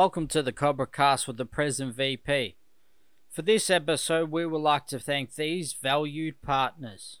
Welcome to the Cobra Cast with the President VP. For this episode, we would like to thank these valued partners.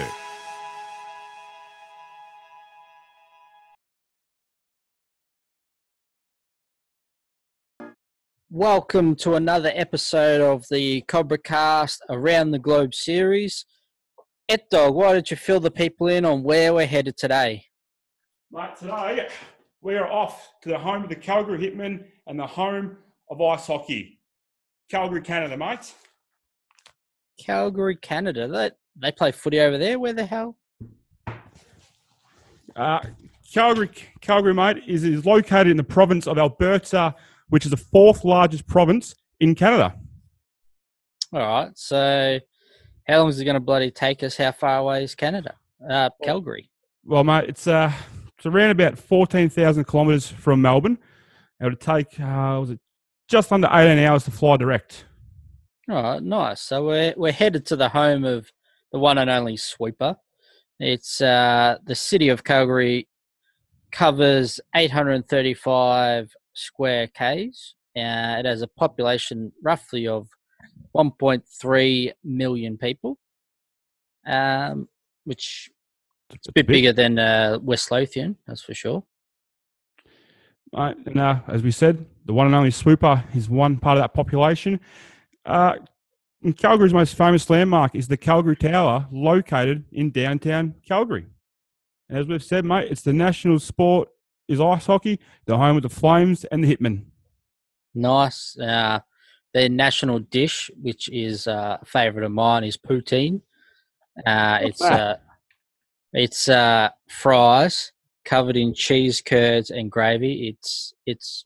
Welcome to another episode of the Cobra Cast Around the Globe series. Ed Dog, why don't you fill the people in on where we're headed today? Mate, today we are off to the home of the Calgary Hitmen and the home of ice hockey. Calgary, Canada, mate. Calgary, Canada. They play footy over there. Where the hell? Calgary, mate, is located in the province of Alberta, which is the fourth largest province in Canada. All right. So how long is it going to bloody take us? How far away is Canada? Calgary. Well, mate, it's around about 14,000 kilometres from Melbourne. It would take just under 18 hours to fly direct. All right. Nice. So we're headed to the home of the one and only Sweeper. It's the city of Calgary covers 835 square k's. It has a population roughly of 1.3 million people, which it's a bit bigger than West Lothian, that's for sure. Right, and as we said, the one and only Swooper is one part of that population. Calgary's most famous landmark is the Calgary Tower, located in downtown Calgary. And as we've said, mate, it's the national sport is ice hockey, the home of the Flames and the Hitmen. Nice. Their national dish, which is a favourite of mine, is poutine. It's fries covered in cheese curds and gravy. It's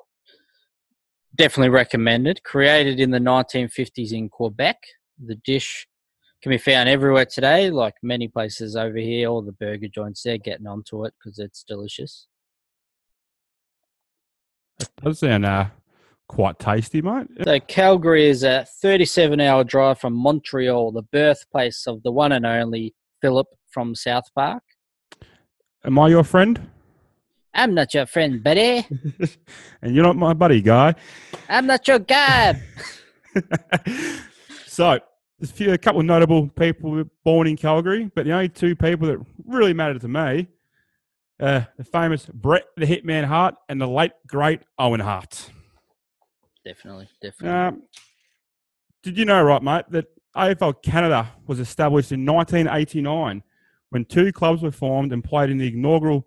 definitely recommended. Created in the 1950s in Quebec, the dish can be found everywhere today, like many places over here. All the burger joints, they're getting onto it because it's delicious. That does sound quite tasty, mate. So Calgary is a 37-hour drive from Montreal, the birthplace of the one and only Philip from South Park. Am I your friend? I'm not your friend, buddy. And you're not my buddy, guy. I'm not your guy. So there's a couple of notable people born in Calgary, but the only two people that really mattered to me, the famous Bret the Hitman Hart and the late, great Owen Hart. Definitely. Did you know, right, mate, that AFL Canada was established in 1989 when two clubs were formed and played in the inaugural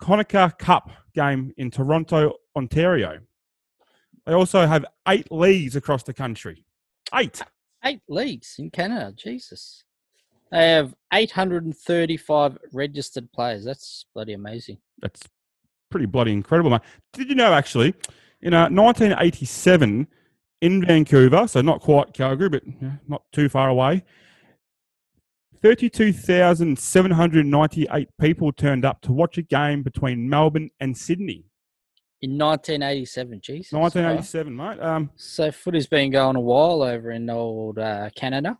Conacher Cup game in Toronto, Ontario. They also have 8 leagues across the country. 8 leagues in Canada, Jesus. They have 835 registered players. That's bloody amazing. That's pretty bloody incredible, mate. Did you know, actually, in 1987, in Vancouver, so not quite Calgary, but not too far away, 32,798 people turned up to watch a game between Melbourne and Sydney. In 1987, Jesus. 1987, right, mate. So footy's been going a while over in old Canada.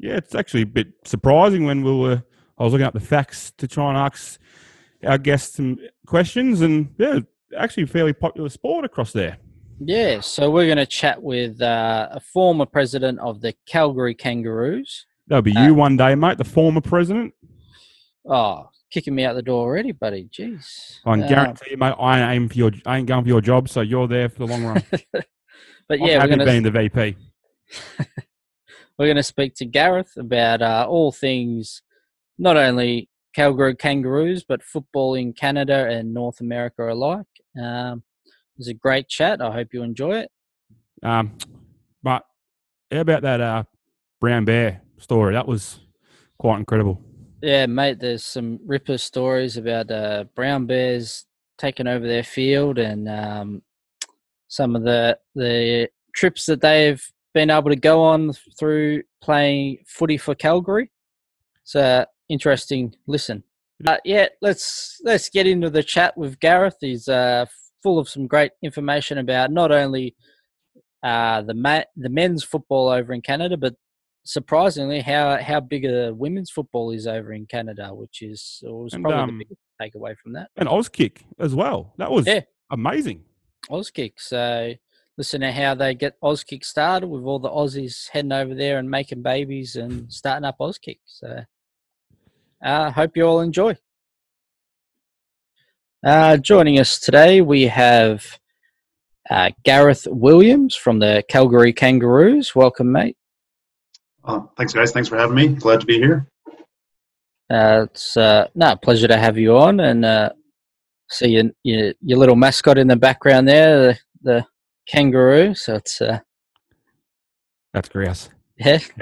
Yeah, it's actually a bit surprising when I was looking up the facts to try and ask our guests some questions, and yeah, actually a fairly popular sport across there. Yeah, so we're going to chat with a former president of the Calgary Kangaroos. That'll be you one day, mate, the former president. Oh, kicking me out the door already, buddy. Jeez. I can guarantee you, mate, I ain't going for your job, so you're there for the long run. But yeah, I'm happy being the VP. We're going to speak to Gareth about all things, not only Calgary Kangaroos, but football in Canada and North America alike. It was a great chat. I hope you enjoy it. But how about that brown bear story? That was quite incredible. Yeah, mate, there's some ripper stories about brown bears taking over their field and some of the trips that they've been able to go on through playing footy for Calgary. So interesting listen. But yeah, let's get into the chat with Gareth. He's full of some great information about not only the men's football over in Canada, but surprisingly how big a women's football is over in Canada, which is probably the biggest takeaway from that. And Auskick as well. That was amazing. Auskick. So listen to how they get Auskick started with all the Aussies heading over there and making babies and starting up Auskick. So hope you all enjoy. Joining us today, we have Gareth Williams from the Calgary Kangaroos. Welcome, mate. Thanks, guys. Thanks for having me. Glad to be here. It's a pleasure to have you on, and see your little mascot in the background there, the kangaroo. So it's that's Grouse. Yeah. So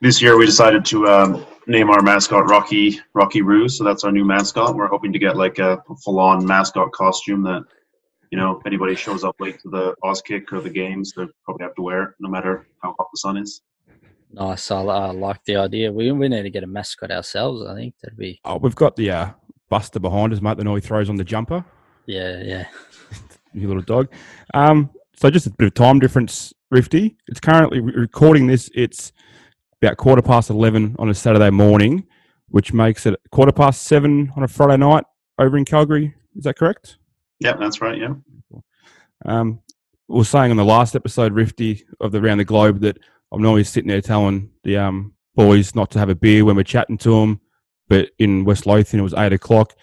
this year we decided to name our mascot Rocky Roo. So that's our new mascot. We're hoping to get like a full-on mascot costume that, you know, if anybody shows up late to the Auskick or the games, they probably have to wear it, no matter how hot the sun is. Nice. I like the idea. We need to get a mascot ourselves, I think. That'd be. Oh, we've got the Buster behind us, mate, the noise he throws on the jumper. Yeah. Your little dog. So just a bit of time difference, Rifty. It's currently recording this. It's about 11:15 on a Saturday morning, which makes it 7:15 on a Friday night over in Calgary. Is that correct? Yeah, that's right, yeah. We were saying on the last episode, Rifty, of the Round the Globe, that I'm normally sitting there telling the boys not to have a beer when we're chatting to them, but in West Lothian it was 8 o'clock.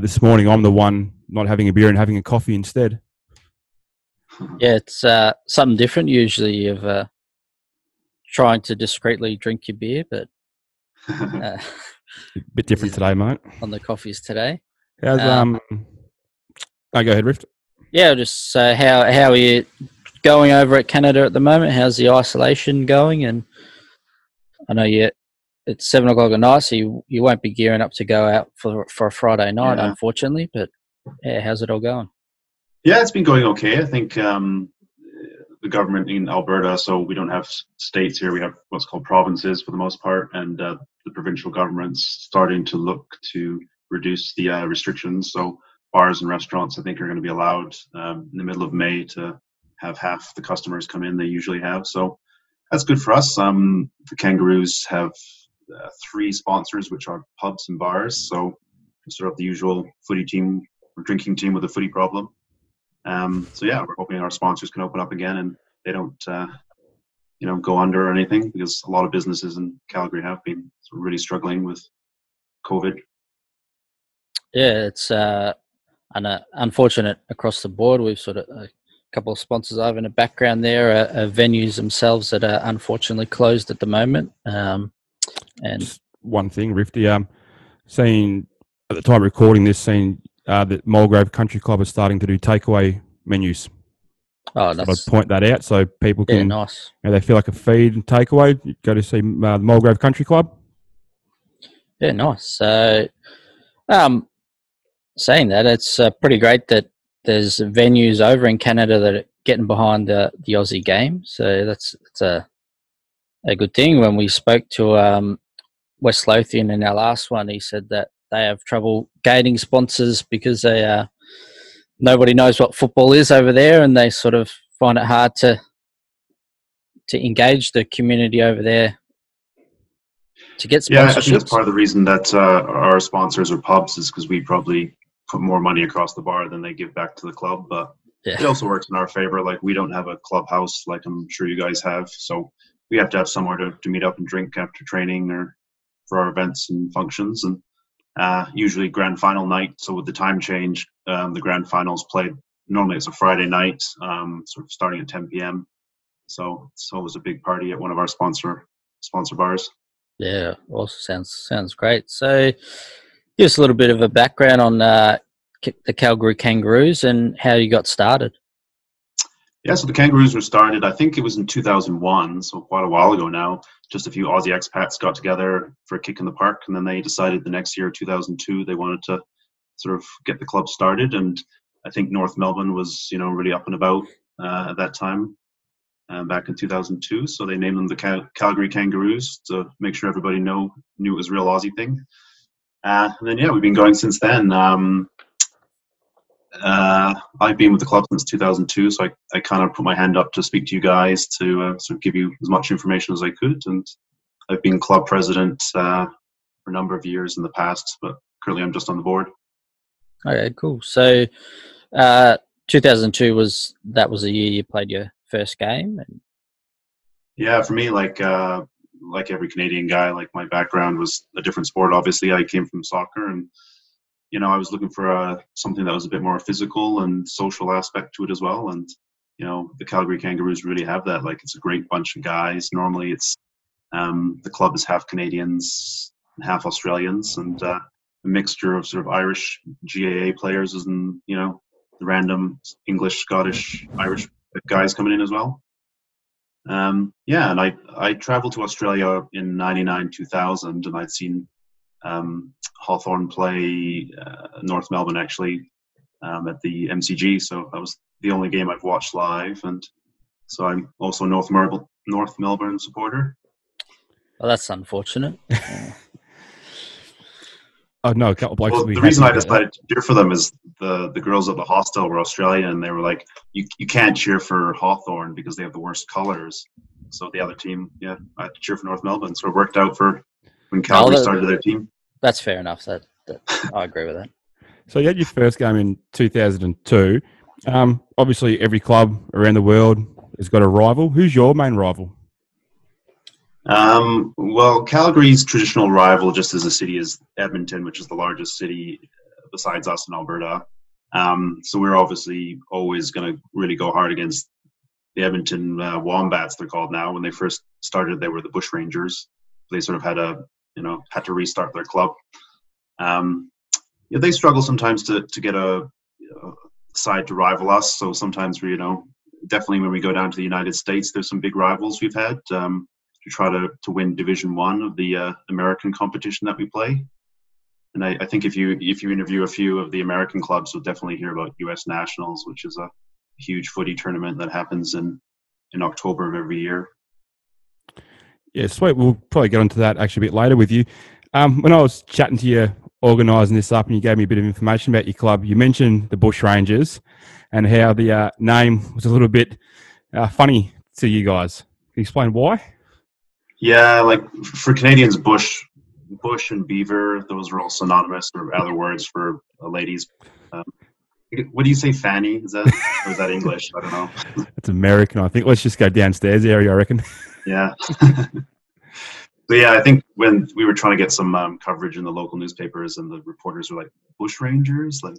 This morning I'm the one not having a beer and having a coffee instead. Yeah, it's something different usually of trying to discreetly drink your beer, but... a bit different today, mate. On the coffees today. How's... go ahead, Rift. Yeah, just say how are you... going over at Canada at the moment? How's the isolation going? And I know it's 7:00 at night, so you won't be gearing up to go out for a Friday night, unfortunately. But yeah, how's it all going? Yeah, it's been going okay. I think the government in Alberta, so we don't have states here. We have what's called provinces for the most part, and the provincial government's starting to look to reduce the restrictions. So bars and restaurants, I think, are going to be allowed in the middle of May to have half the customers come in they usually have, so that's good for us. The Kangaroos have 3 sponsors, which are pubs and bars, so sort of the usual footy team or drinking team with a footy problem. So yeah, we're hoping our sponsors can open up again and they don't go under or anything, because a lot of businesses in Calgary have been really struggling with COVID. Yeah, it's an unfortunate across the board. We've sort of couple of sponsors over in the background there are venues themselves that are unfortunately closed at the moment. And just one thing, Rifty, seeing at the time recording this, that Mulgrave Country Club is starting to do takeaway menus. Oh, that's... So I'd point that out so people can... Yeah, nice. You know, they feel like a feed and takeaway. You go to see the Mulgrave Country Club. Yeah, nice. So, saying that, it's pretty great that there's venues over in Canada that are getting behind the Aussie game. So that's a good thing. When we spoke to West Lothian in our last one, he said that they have trouble gaining sponsors because they nobody knows what football is over there, and they sort of find it hard to engage the community over there to get sponsorships. Yeah, I think that's part of the reason that our sponsors are pubs, is because we probably put more money across the bar than they give back to the club, but it also works in our favor. Like, we don't have a clubhouse like I'm sure you guys have, so we have to have somewhere to meet up and drink after training or for our events and functions. And usually grand final night, so with the time change, the grand finals played normally it's a Friday night, sort of starting at 10 p.m. so it's always a big party at one of our sponsor bars. Yeah, also sounds great. So give us a little bit of a background on the Calgary Kangaroos and how you got started. Yeah, so the Kangaroos were started, I think it was in 2001, so quite a while ago now. Just a few Aussie expats got together for a kick in the park, and then they decided the next year, 2002, they wanted to sort of get the club started. And I think North Melbourne was, really up and about at that time, back in 2002. So they named them the Calgary Kangaroos to make sure everybody knew it was a real Aussie thing. And then, yeah, we've been going since then. I've been with the club since 2002, so I kind of put my hand up to speak to you guys to sort of give you as much information as I could. And I've been club president for a number of years in the past, but currently I'm just on the board. Okay, cool. So 2002 was the year you played your first game? Yeah, for me, like every Canadian guy, like my background was a different sport. Obviously, I came from soccer, and you know, I was looking for something that was a bit more physical and social aspect to it as well. And you know, the Calgary Kangaroos really have that. Like, it's a great bunch of guys. Normally, it's the club is half Canadians, half Australians, and a mixture of sort of Irish GAA players, and you know, the random English, Scottish, Irish guys coming in as well. And I traveled to Australia in 99, 2000, and I'd seen Hawthorn play North Melbourne actually at the MCG. So that was the only game I've watched live. And so I'm also a North Melbourne supporter. Well, that's unfortunate. Oh, no, a couple of blokes. Well, the reason I decided to cheer for them is the girls at the hostel were Australian, and they were like, you can't cheer for Hawthorn because they have the worst colours. So the other team, yeah, I had to cheer for North Melbourne. So it worked out for when Calgary started their team. That's fair enough. That I agree with that. So you had your first game in 2002. Obviously, every club around the world has got a rival. Who's your main rival? Well, Calgary's traditional rival just as a city is Edmonton, which is the largest city besides us in Alberta. So we're obviously always going to really go hard against the Edmonton Wombats, they're called now. When they first started, they were the Bushrangers. They sort of had to restart their club. They struggle sometimes to get a side to rival us. So sometimes we, definitely when we go down to the United States, there's some big rivals we've had. To try to win Division 1 of the American competition that we play. And I think if you interview a few of the American clubs, you'll definitely hear about U.S. Nationals, which is a huge footy tournament that happens in October of every year. Yeah, sweet. We'll probably get onto that actually a bit later with you. When I was chatting to you, organising this up, and you gave me a bit of information about your club, you mentioned the Bushrangers and how the name was a little bit funny to you guys. Can you explain why? Yeah, like for Canadians, bush and beaver, those are all synonymous or other words for ladies. What do you say, Fanny? Is that or is that English? I don't know. It's American, I think. Let's just go downstairs area, I reckon. Yeah. So yeah, I think when we were trying to get some coverage in the local newspapers, and the reporters were like, Bushrangers? Like,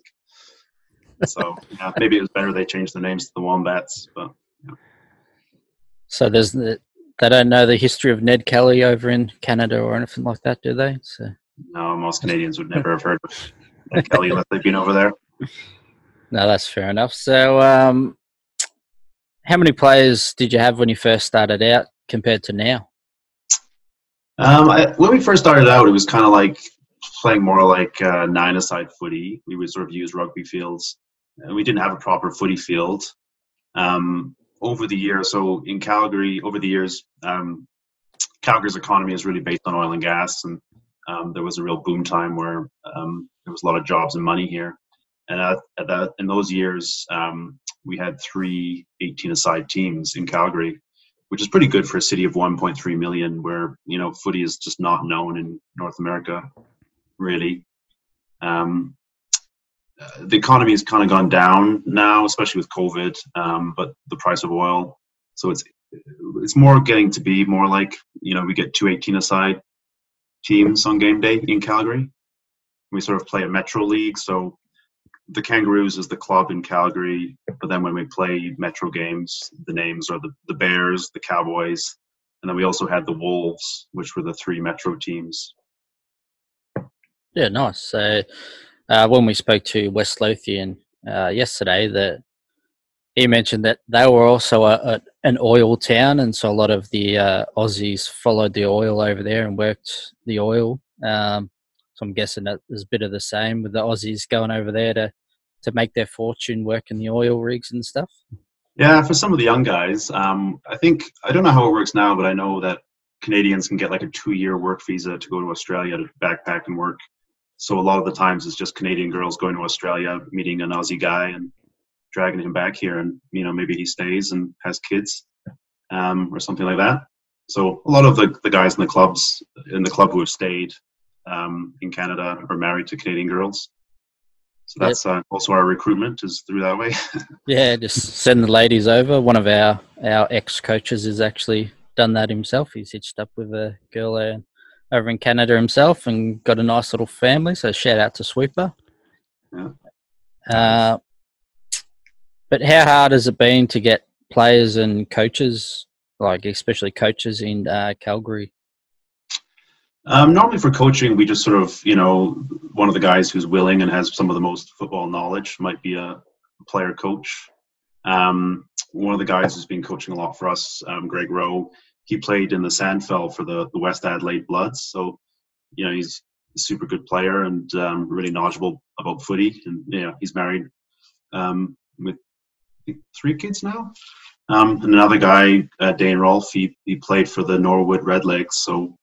so yeah, maybe it was better they changed the names to the Wombats. But yeah. So there's the. They don't know the history of Ned Kelly over in Canada or anything like that, do they? So. No, most Canadians would never have heard of Ned Kelly unless they've been over there. No, that's fair enough. So how many players did you have when you first started out compared to now? When we first started out, it was kind of like playing more like nine-a-side footy. We would sort of use rugby fields. We didn't have a proper footy field. Over the years, so in Calgary, over the years, Calgary's economy is really based on oil and gas, and there was a real boom time where there was a lot of jobs and money here. And in those years, we had three 18-a-side teams in Calgary, which is pretty good for a city of 1.3 million, where footy is just not known in North America, really. The economy has kind of gone down now, especially with COVID, but the price of oil. So it's more getting to be more like, we get two 18-a-side teams on game day in Calgary. We sort of play a Metro League. So the Kangaroos is the club in Calgary, but then when we play Metro games, the names are the Bears, the Cowboys, and then we also had the Wolves, which were the three Metro teams. Yeah, nice. So... when we spoke to West Lothian yesterday, that he mentioned that they were also an oil town, and so a lot of the Aussies followed the oil over there and worked the oil. So I'm guessing that there's a bit of the same with the Aussies going over there to make their fortune working the oil rigs and stuff. Yeah, for some of the young guys, I think, I don't know how it works now, but I know that Canadians can get like a 2-year work visa to go to Australia to backpack and work. So a lot of the times it's just Canadian girls going to Australia, meeting an Aussie guy and dragging him back here. And, you know, maybe he stays and has kids or something like that. So a lot of the guys in the clubs, in the club who have stayed in Canada are married to Canadian girls. So that's also our recruitment is through that way. Yeah, just send the ladies over. One of our ex-coaches has actually done that himself. He's hitched up with a girl over in Canada himself and got a nice little family. So shout out to Sweeper. Yeah. But how hard has it been to get players and coaches, like especially coaches in Calgary? Normally for coaching, we just sort of, you know, one of the guys who's willing and has some of the most football knowledge might be a player coach. One of the guys who's been coaching a lot for us, Greg Rowe, he played in the Sandfell for the West Adelaide Bloods. So, you know, he's a super good player and really knowledgeable about footy. And, you know, he's married with 3 kids now. And another guy, Dane Rolfe, he played for the Norwood Redlegs. So,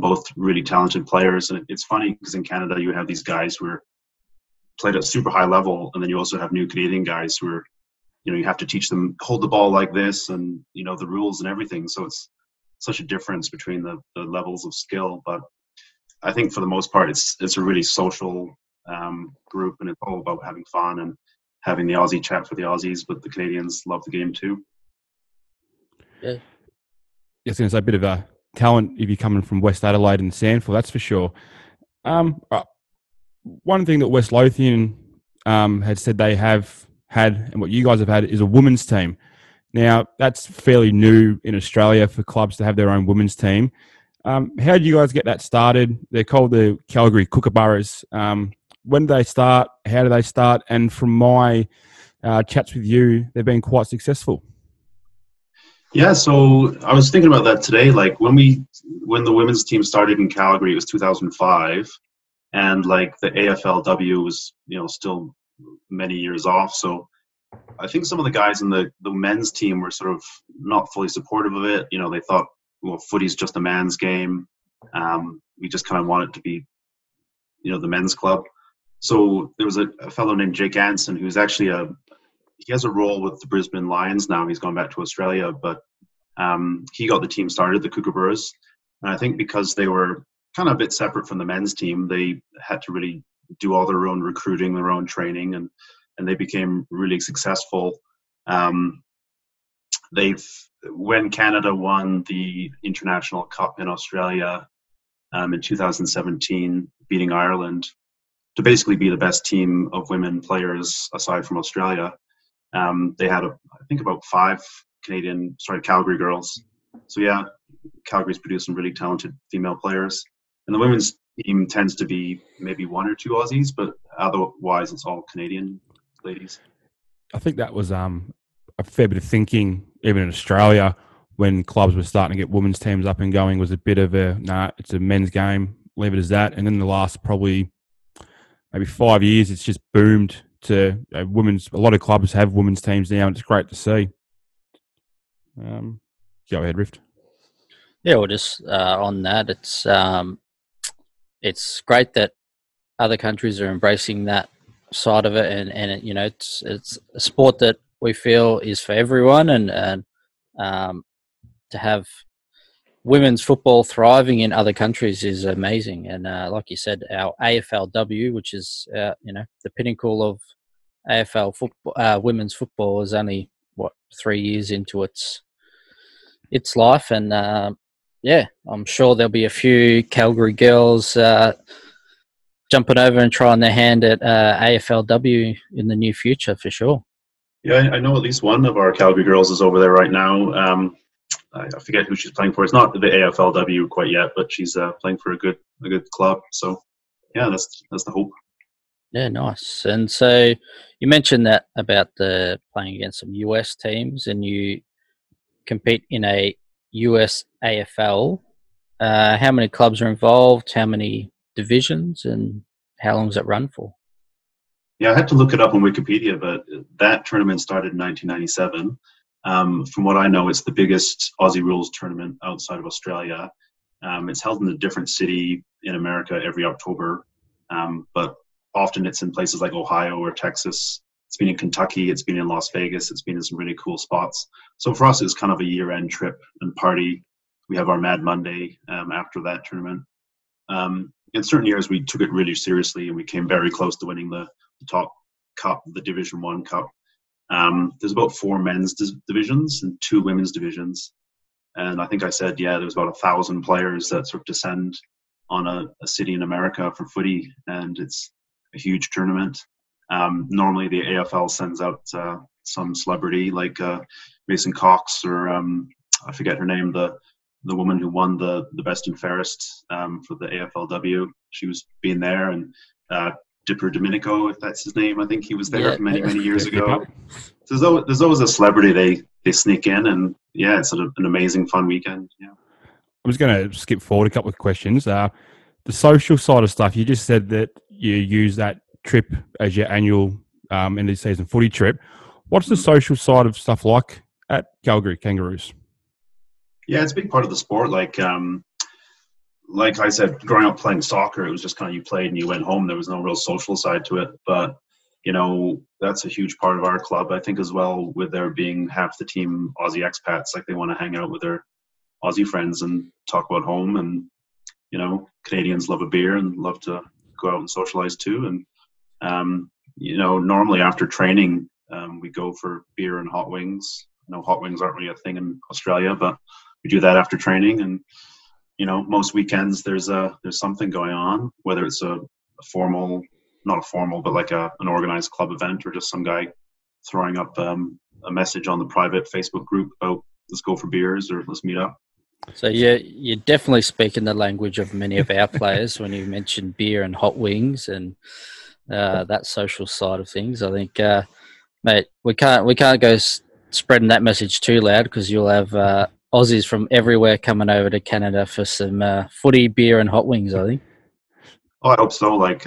both really talented players. And it's funny because in Canada you have these guys who are played at super high level, and then you also have new Canadian guys who are, you know, you have to teach them hold the ball like this and, you know, the rules and everything. So it's such a difference between the levels of skill. But I think for the most part it's a really social group, and it's all about having fun and having the Aussie chat for the Aussies, but the Canadians love the game too. Yeah. Yes, it's a bit of a talent if you're coming from West Adelaide and Sandford, that's for sure. One thing that West Lothian had said they have had, and what you guys have had, is a women's team. Now, that's fairly new in Australia for clubs to have their own women's team. How did you guys get that started? They're called the Calgary Kookaburras. When do they start? How do they start? And from my chats with you, they've been quite successful. Yeah, so I was thinking about that today. Like when the women's team started in Calgary, it was 2005, and like the AFLW was, you know, still many years off. So I think some of the guys in the men's team were sort of not fully supportive of it. You know, they thought, well, footy's just a man's game. We just kind of want it to be, you know, the men's club. So there was a fellow named Jake Anson who's actually he has a role with the Brisbane Lions now. He's gone back to Australia, but he got the team started, the Kookaburras. And I think because they were kind of a bit separate from the men's team, they had to really do all their own recruiting, their own training, and they became really successful. When Canada won the International Cup in Australia in 2017, beating Ireland, to basically be the best team of women players aside from Australia, they had, I think, about 5 Calgary girls. So yeah, Calgary's produced some really talented female players. And the women's team tends to be maybe 1 or 2 Aussies, but otherwise it's all Canadian ladies. I think that was a fair bit of thinking, even in Australia, when clubs were starting to get women's teams up and going, was a bit of a, nah, it's a men's game, leave it as that. And then the last probably maybe 5 years, it's just boomed to women's. A lot of clubs have women's teams now, and it's great to see. Go ahead, Rift. Yeah, well, just on that, it's great that other countries are embracing that side of it, and you know, it's a sport that we feel is for everyone, and to have women's football thriving in other countries is amazing. And like you said, our AFLW, which is you know, the pinnacle of AFL football, women's football, is only 3 years into its life. And yeah, I'm sure there'll be a few Calgary girls jumping over and trying their hand at AFLW in the near future for sure. Yeah, I know at least one of our Calgary girls is over there right now. I forget who she's playing for. It's not the AFLW quite yet, but she's playing for a good club. So, yeah, that's the hope. Yeah, nice. And so you mentioned that about the playing against some US teams, and you compete in a US AFL. How many clubs are involved? How many divisions? And how long does it run for? Yeah, I had to look it up on Wikipedia, but that tournament started in 1997. From what I know, it's the biggest Aussie rules tournament outside of Australia. It's held in a different city in America every October, but often it's in places like Ohio or Texas. It's been in Kentucky, it's been in Las Vegas, it's been in some really cool spots. So for us, it's kind of a year-end trip and party. We have our Mad Monday after that tournament. In certain years, we took it really seriously and we came very close to winning the top cup, the Division 1 Cup. There's about 4 men's divisions and 2 women's divisions. And I think I said, yeah, there was about 1,000 players that sort of descend on a city in America for footy, and it's a huge tournament. Normally the AFL sends out some celebrity like Mason Cox or I forget her name, the woman who won the best and fairest for the AFLW. She was being there, and Dipper Domenico, if that's his name, I think he was there many years ago. So there's always a celebrity they sneak in, and yeah, it's sort of an amazing fun weekend. Yeah, I'm just going to skip forward a couple of questions. The social side of stuff, you just said that you use that trip as your annual end of season footy trip. What's the social side of stuff like at Calgary Kangaroos? Yeah, it's a big part of the sport. Like I said, growing up playing soccer, it was just kind of you played and you went home. There was no real social side to it. But, you know, that's a huge part of our club. I think as well with there being half the team Aussie expats, like they want to hang out with their Aussie friends and talk about home. And, you know, Canadians love a beer and love to go out and socialize too. And, you know, normally after training, we go for beer and hot wings. No, hot wings aren't really a thing in Australia, but we do that after training. And, you know, most weekends there's something going on, whether it's not a formal, but like an organized club event, or just some guy throwing up a message on the private Facebook group about let's go for beers or let's meet up. So you're definitely speaking the language of many of our players when you mention beer and hot wings and that social side of things. I think, mate, we can't go spreading that message too loud, because you'll have Aussies from everywhere coming over to Canada for some footy, beer and hot wings, I think. Oh, I hope so. Like,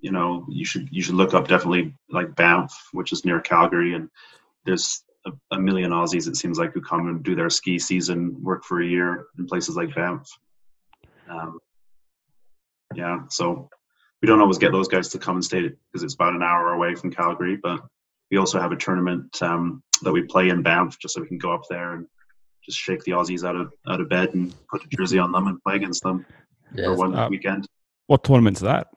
you know, you should look up definitely like Banff, which is near Calgary, and there's a million Aussies, it seems like, who come and do their ski season, work for a year in places like Banff. Yeah, so we don't always get those guys to come and stay because it's about an hour away from Calgary, but we also have a tournament that we play in Banff just so we can go up there and just shake the Aussies out of bed and put a jersey on them and play against them for one weekend. What tournament's that?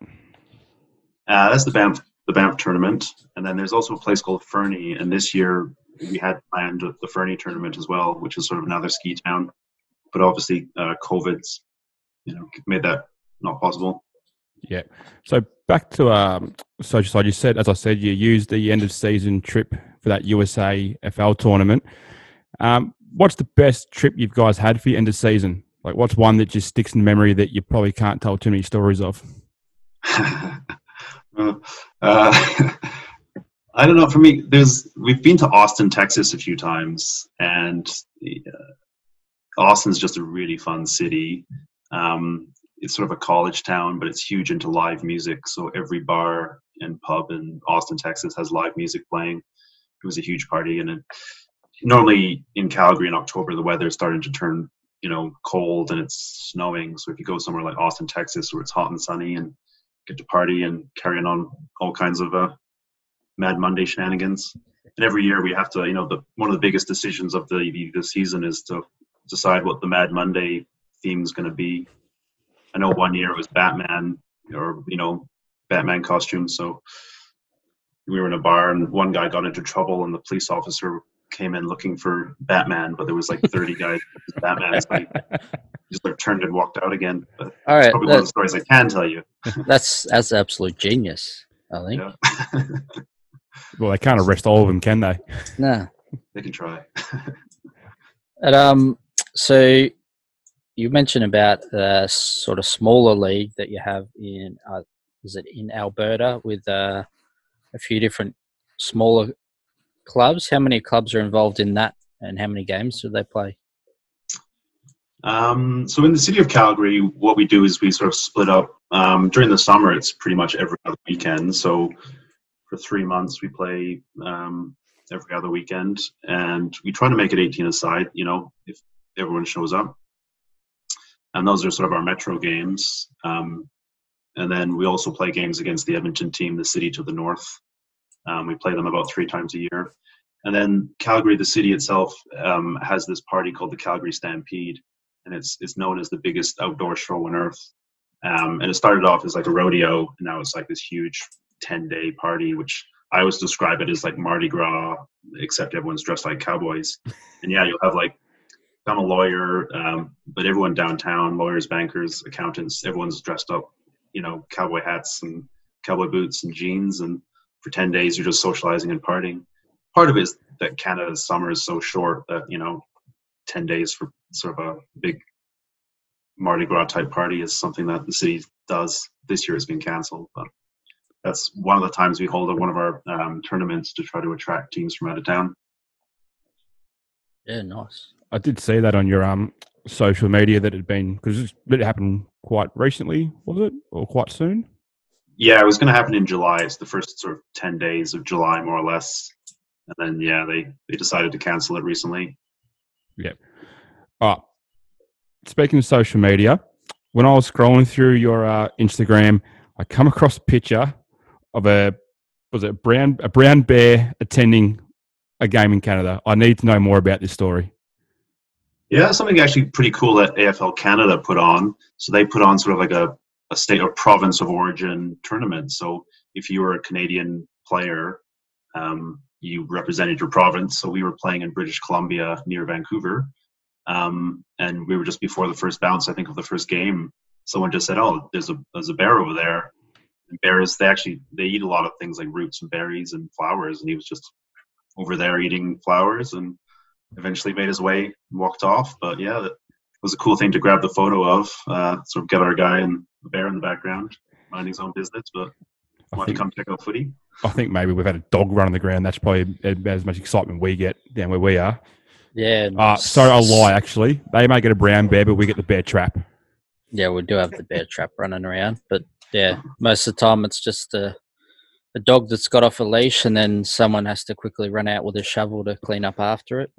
That's the Banff tournament, and then there's also a place called Fernie. And this year we had planned the Fernie tournament as well, which is sort of another ski town, but obviously COVID's made that not possible. Yeah. So back to social side, as I said, you used the end of season trip for that USA FL tournament. What's the best trip you guys had for your end of season? Like, what's one that just sticks in memory that you probably can't tell too many stories of? I don't know. For me, we've been to Austin, Texas a few times, and Austin's just a really fun city. It's sort of a college town, but it's huge into live music. So every bar and pub in Austin, Texas has live music playing. It was a huge party, and normally in Calgary in October, the weather is starting to turn, cold and it's snowing. So if you go somewhere like Austin, Texas, where it's hot and sunny and get to party and carrying on all kinds of Mad Monday shenanigans. And every year we have to, one of the biggest decisions of the season is to decide what the Mad Monday theme is going to be. I know one year it was Batman or, Batman costumes. So we were in a bar and one guy got into trouble and the police officer came in looking for Batman, but there was like 30 guys with Batman. So just turned and walked out again. But all right, probably one of the stories I can tell you. That's absolute genius, I think. Yeah. Well, they can't arrest all of them, can they? No. They can try. And, so you mentioned about the sort of smaller league that you have in, is it in Alberta with a few different smaller clubs? How many clubs are involved in that and how many games do they play? So in the city of Calgary, what we do is we sort of split up During the summer, it's pretty much every other weekend. So for 3 months, we play every other weekend, and we try to make it 18 aside, you know, if everyone shows up. And those are sort of our metro games. And then we also play games against the Edmonton team, the city to the north. We play them about 3 times a year. And then Calgary, the city itself, has this party called the Calgary Stampede. And it's known as the biggest outdoor show on earth. And it started off as like a rodeo. And now it's like this huge 10-day party, which I always describe it as like Mardi Gras, except everyone's dressed like cowboys. And yeah, you'll have like, I'm a lawyer, but everyone downtown, lawyers, bankers, accountants, everyone's dressed up, you know, cowboy hats and cowboy boots and jeans. And for 10 days, you're just socializing and partying. Part of it is that Canada's summer is so short that, you know, 10 days for sort of a big Mardi Gras type party is something that the city does. This year has been cancelled, but that's one of the times we hold one of our tournaments to try to attract teams from out of town. Yeah, nice. I did see that on your social media that had been, because it happened quite recently, was it? Or quite soon? Yeah, it was going to happen in July. It's the first sort of 10 days of July, more or less. And then, yeah, they decided to cancel it recently. Yeah. Speaking of social media, when I was scrolling through your Instagram, I come across a picture of a brown bear attending a game in Canada. I need to know more about this story. Yeah, something actually pretty cool that AFL Canada put on. So they put on sort of like a state or province of origin tournament. So if you were a Canadian player, you represented your province. So we were playing in British Columbia near Vancouver. And we were just before the first bounce, I think, of the first game. Someone just said, oh, there's a bear over there. And bears, they eat a lot of things like roots and berries and flowers. And he was just over there eating flowers and eventually made his way and walked off. But yeah, that was a cool thing to grab the photo of, sort of get our guy and the bear in the background, minding his own business, but wanted to come check out footy. I think maybe we've had a dog run on the ground. That's probably as much excitement we get down where we are. Yeah. Sorry, I lie, actually. They may get a brown bear, but we get the bear trap. Yeah, we do have the bear trap running around. But yeah, most of the time it's just a dog that's got off a leash, and then someone has to quickly run out with a shovel to clean up after it.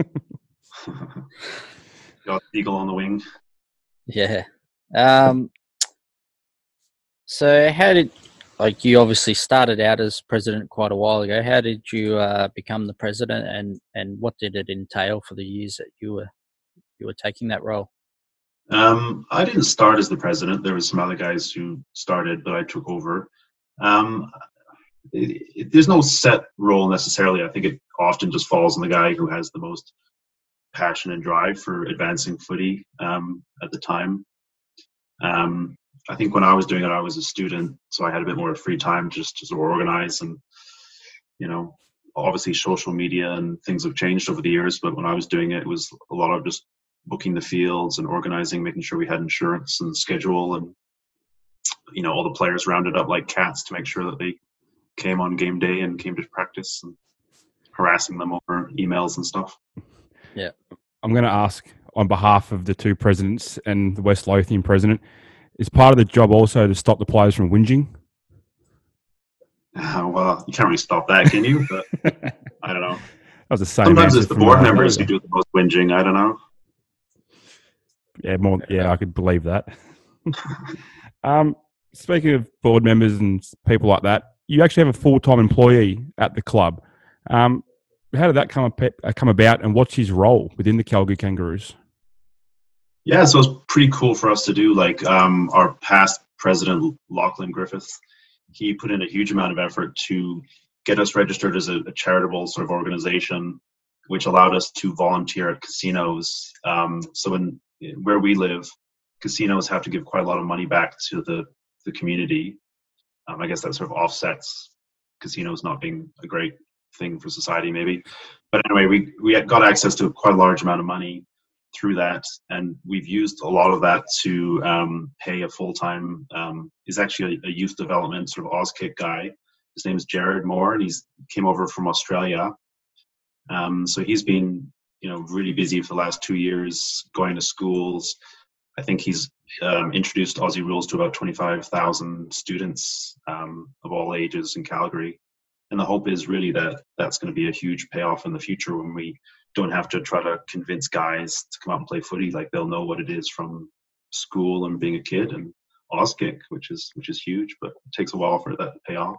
Got eagle on the wing. Yeah. So how did, like, you obviously started out as president quite a while ago. How did you become the president, and what did it entail for the years that you were taking that role? I didn't start as the president. There was some other guys who started, but I took over. There's no set role necessarily. I think it often just falls on the guy who has the most passion and drive for advancing footy at the time. I think when I was doing it, I was a student, so I had a bit more free time just to sort of organize. And, you know, obviously social media and things have changed over the years, but when I was doing it, it was a lot of just booking the fields and organizing, making sure we had insurance and schedule, and, you know, all the players rounded up like cats to make sure that they came on game day and came to practice, and harassing them over emails and stuff. Yeah. I'm going to ask on behalf of the two presidents and the West Lothian president, is part of the job also to stop the players from whinging? Well, you can't really stop that, can you? But I don't know. That was the same. Sometimes it's the board members who do the most whinging. I don't know. Yeah, I could believe that. Speaking of board members and people like that, you actually have a full-time employee at the club. How did that come about, and what's his role within the Calgary Kangaroos? Yeah, so it's pretty cool for us to do. Like, our past president, Lachlan Griffith, he put in a huge amount of effort to get us registered as a charitable sort of organization, which allowed us to volunteer at casinos. So where we live, casinos have to give quite a lot of money back to the community. I guess that sort of offsets casinos not being a great thing for society, maybe. But anyway, we got access to quite a large amount of money through that, and we've used a lot of that to pay a full-time, he's actually a youth development sort of Auskick guy. His name is Jared Moore, and he's came over from Australia. So he's been, you know, really busy for the last 2 years, going to schools. I think he's introduced Aussie rules to about 25,000 students of all ages in Calgary. And the hope is really that that's going to be a huge payoff in the future when we don't have to try to convince guys to come out and play footy. Like, they'll know what it is from school and being a kid and Auskick, which is huge, but it takes a while for that to pay off.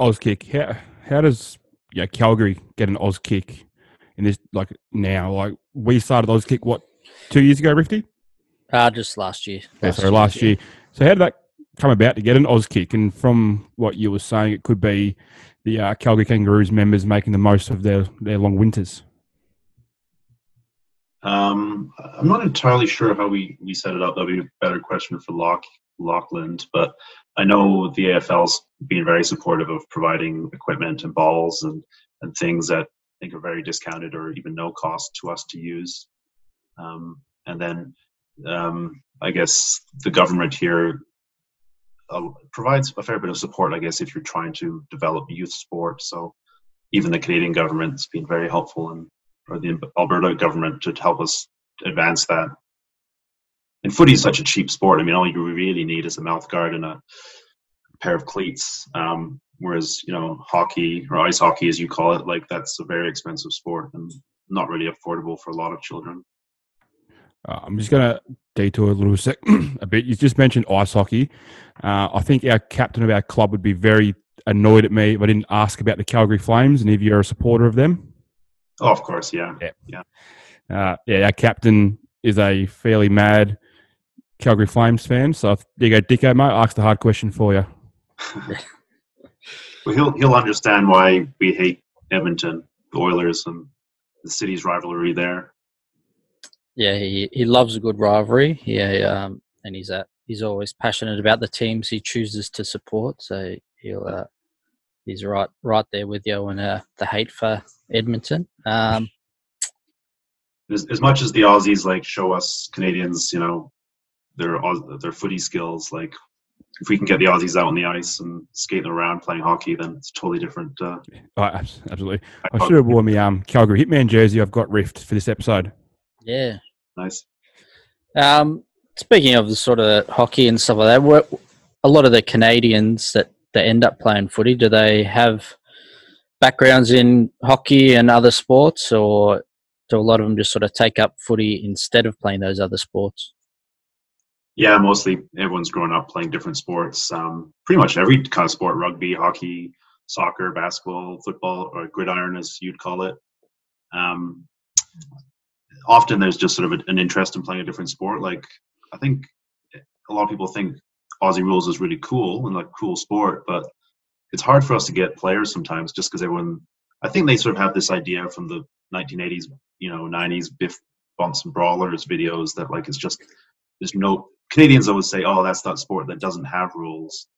Auskick, how does Calgary get an Auskick in this, like, now? Like, we started Auskick, 2 years ago, Rifty? Just last year. Last year. So how did that come about to get an Auskick? And from what you were saying, it could be the Calgary Kangaroos members making the most of their long winters. I'm not entirely sure how we set it up. That would be a better question for Lachlan, but I know the AFL's been very supportive of providing equipment and balls and things that I think are very discounted or even no cost to us to use. And then I guess the government here provides a fair bit of support, I guess, if you're trying to develop youth sport. So even the Canadian government's been very helpful, or the Alberta government, to help us advance that. And footy is such a cheap sport. I mean, all you really need is a mouthguard and a pair of cleats. Whereas, hockey, or ice hockey as you call it, like, that's a very expensive sport and not really affordable for a lot of children. I'm just going to detour a bit. You just mentioned ice hockey. I think our captain of our club would be very annoyed at me if I didn't ask about the Calgary Flames and if you're a supporter of them. Oh, of course, yeah. Our captain is a fairly mad Calgary Flames fan. So there you go, Dicko, mate. Ask the hard question for you. Well, he'll understand why we hate Edmonton, the Oilers, and the city's rivalry there. Yeah, he loves a good rivalry. And he's always passionate about the teams he chooses to support. So he's right there with you on the hate for Edmonton. As much as the Aussies show us Canadians, their footy skills, if we can get the Aussies out on the ice and skating around playing hockey, then it's totally different. Absolutely. I should have worn my Calgary Hitman jersey I've got riffed for this episode. Yeah. Nice. Speaking of the sort of hockey and stuff like that, a lot of the Canadians that end up playing footy, do they have backgrounds in hockey and other sports, or do a lot of them just sort of take up footy instead of playing those other sports? Yeah, mostly everyone's grown up playing different sports. Pretty much every kind of sport: rugby, hockey, soccer, basketball, football, or gridiron as you'd call it. Often there's just sort of an interest in playing a different sport. I think a lot of people think Aussie rules is really cool and cool sport, but it's hard for us to get players sometimes just because everyone, I think they sort of have this idea from the 1980s, 90s Biff Bumps and Brawlers videos that it's just, there's no, Canadians always say, oh, that's that sport that doesn't have rules.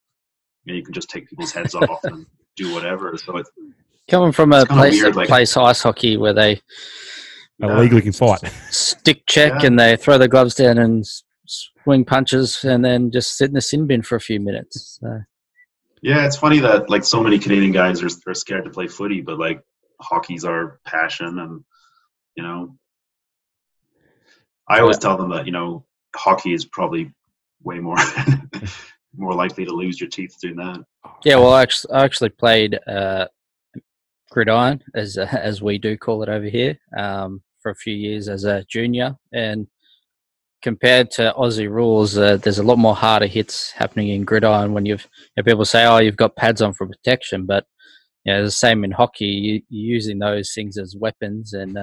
You can just take people's heads off and do whatever. So it's coming from a place weird, that plays ice hockey where they, illegally can fight. Stick check, and they throw their gloves down and swing punches and then just sit in the sin bin for a few minutes. So. Yeah, it's funny that so many Canadian guys are scared to play footy, but hockey's our passion, and I always tell them that hockey is probably way more likely to lose your teeth doing that. Yeah, well, I actually played gridiron, as we do call it over here, for a few years as a junior, and compared to Aussie rules, there's a lot more harder hits happening in gridiron when people say, oh, you've got pads on for protection, but the same in hockey, you're using those things as weapons, and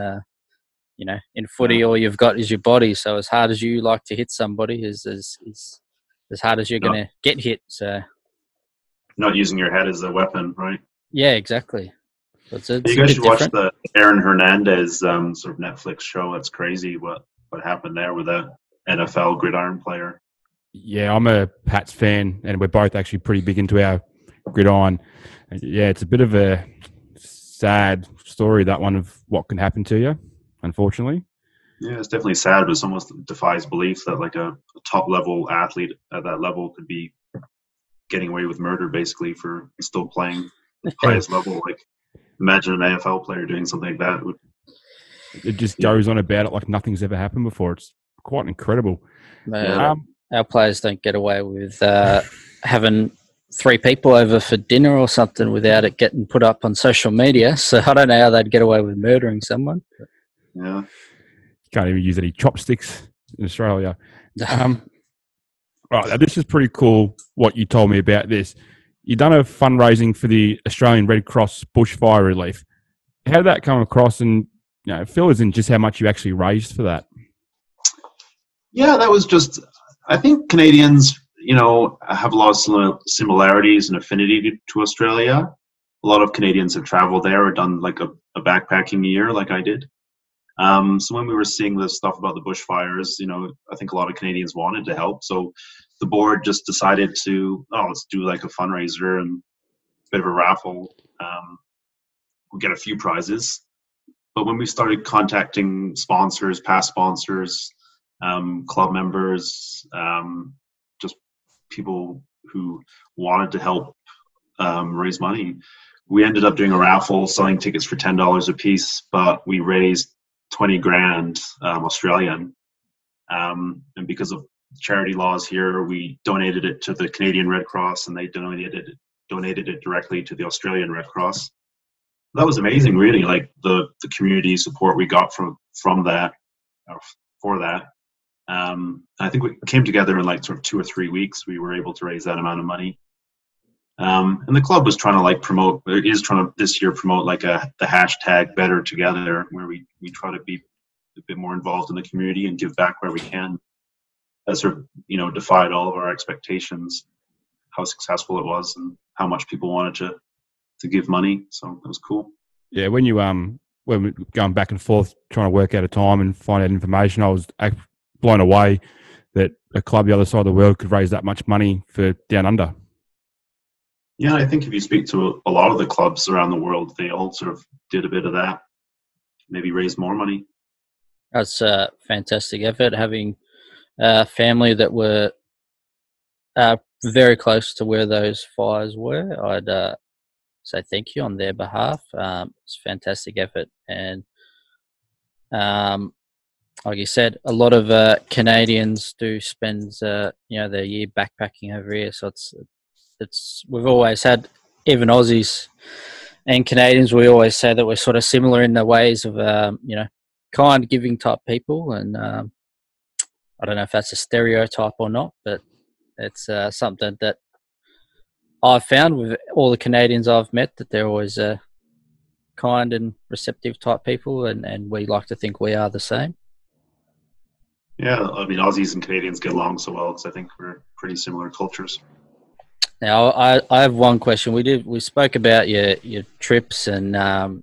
in footy all you've got is your body, so as hard as you like to hit somebody is as hard as you're going to get hit. So not using your head as a weapon, right? Yeah, exactly. You guys should watch the Aaron Hernandez sort of Netflix show. It's crazy what happened there with that NFL gridiron player. Yeah, I'm a Pats fan, and we're both actually pretty big into our gridiron. Yeah, it's a bit of a sad story, that one, of what can happen to you, unfortunately. Yeah, it's definitely sad, but it almost defies belief that a top-level athlete at that level could be getting away with murder, basically, for still playing the highest level, Imagine an AFL player doing something like that. It just goes on about it like nothing's ever happened before. It's quite incredible. Our players don't get away with having three people over for dinner or something without it getting put up on social media. So I don't know how they'd get away with murdering someone. Yeah, can't even use any chopsticks in Australia. Right, now this is pretty cool what you told me about this. You've done a fundraising for the Australian Red Cross bushfire relief. How did that come across, and you know, fill us in just how much you actually raised for that? Yeah, that was just, I think Canadians, you know, have a lot of similarities and affinity to Australia. A lot of Canadians have traveled there or done like a backpacking year like I did. So when we were seeing this stuff about the bushfires, you know, I think a lot of Canadians wanted to help. So the board just decided to, let's do like a fundraiser and a bit of a raffle. We'll get a few prizes. But when we started contacting sponsors, past sponsors, club members, just people who wanted to help raise money, we ended up doing a raffle, selling tickets for $10 a piece, but we raised 20 grand Australian. And because of charity laws here, we donated it to the Canadian Red Cross, and they donated it directly to the Australian Red Cross. That was amazing, really, like the community support we got from that, or for that. I think we came together in like sort of 2 or 3 weeks. We were able to raise that amount of money. And the club was trying to like promote, or is trying to this year promote like the hashtag Better Together, where we try to be a bit more involved in the community and give back where we can. That sort of, you know, defied all of our expectations, how successful it was and how much people wanted to give money. So it was cool. Yeah, when you when we were going back and forth trying to work out a time and find out information, I was blown away that a club the other side of the world could raise that much money for Down Under. Yeah, I think if you speak to a lot of the clubs around the world, they all sort of did a bit of that, maybe raise more money. That's a fantastic effort, having a family that were very close to where those fires were. I'd say thank you on their behalf. It's a fantastic effort. And like you said, a lot of Canadians do spend their year backpacking over here, so it's we've always had, even Aussies and Canadians, we always say that we're sort of similar in the ways of kind, giving type people, and I don't know if that's a stereotype or not, but it's something that I've found with all the Canadians I've met, that they're always kind and receptive type people, and we like to think we are the same. Yeah, I mean, Aussies and Canadians get along so well because I think we're pretty similar cultures. Now, I have one question. We spoke about your trips and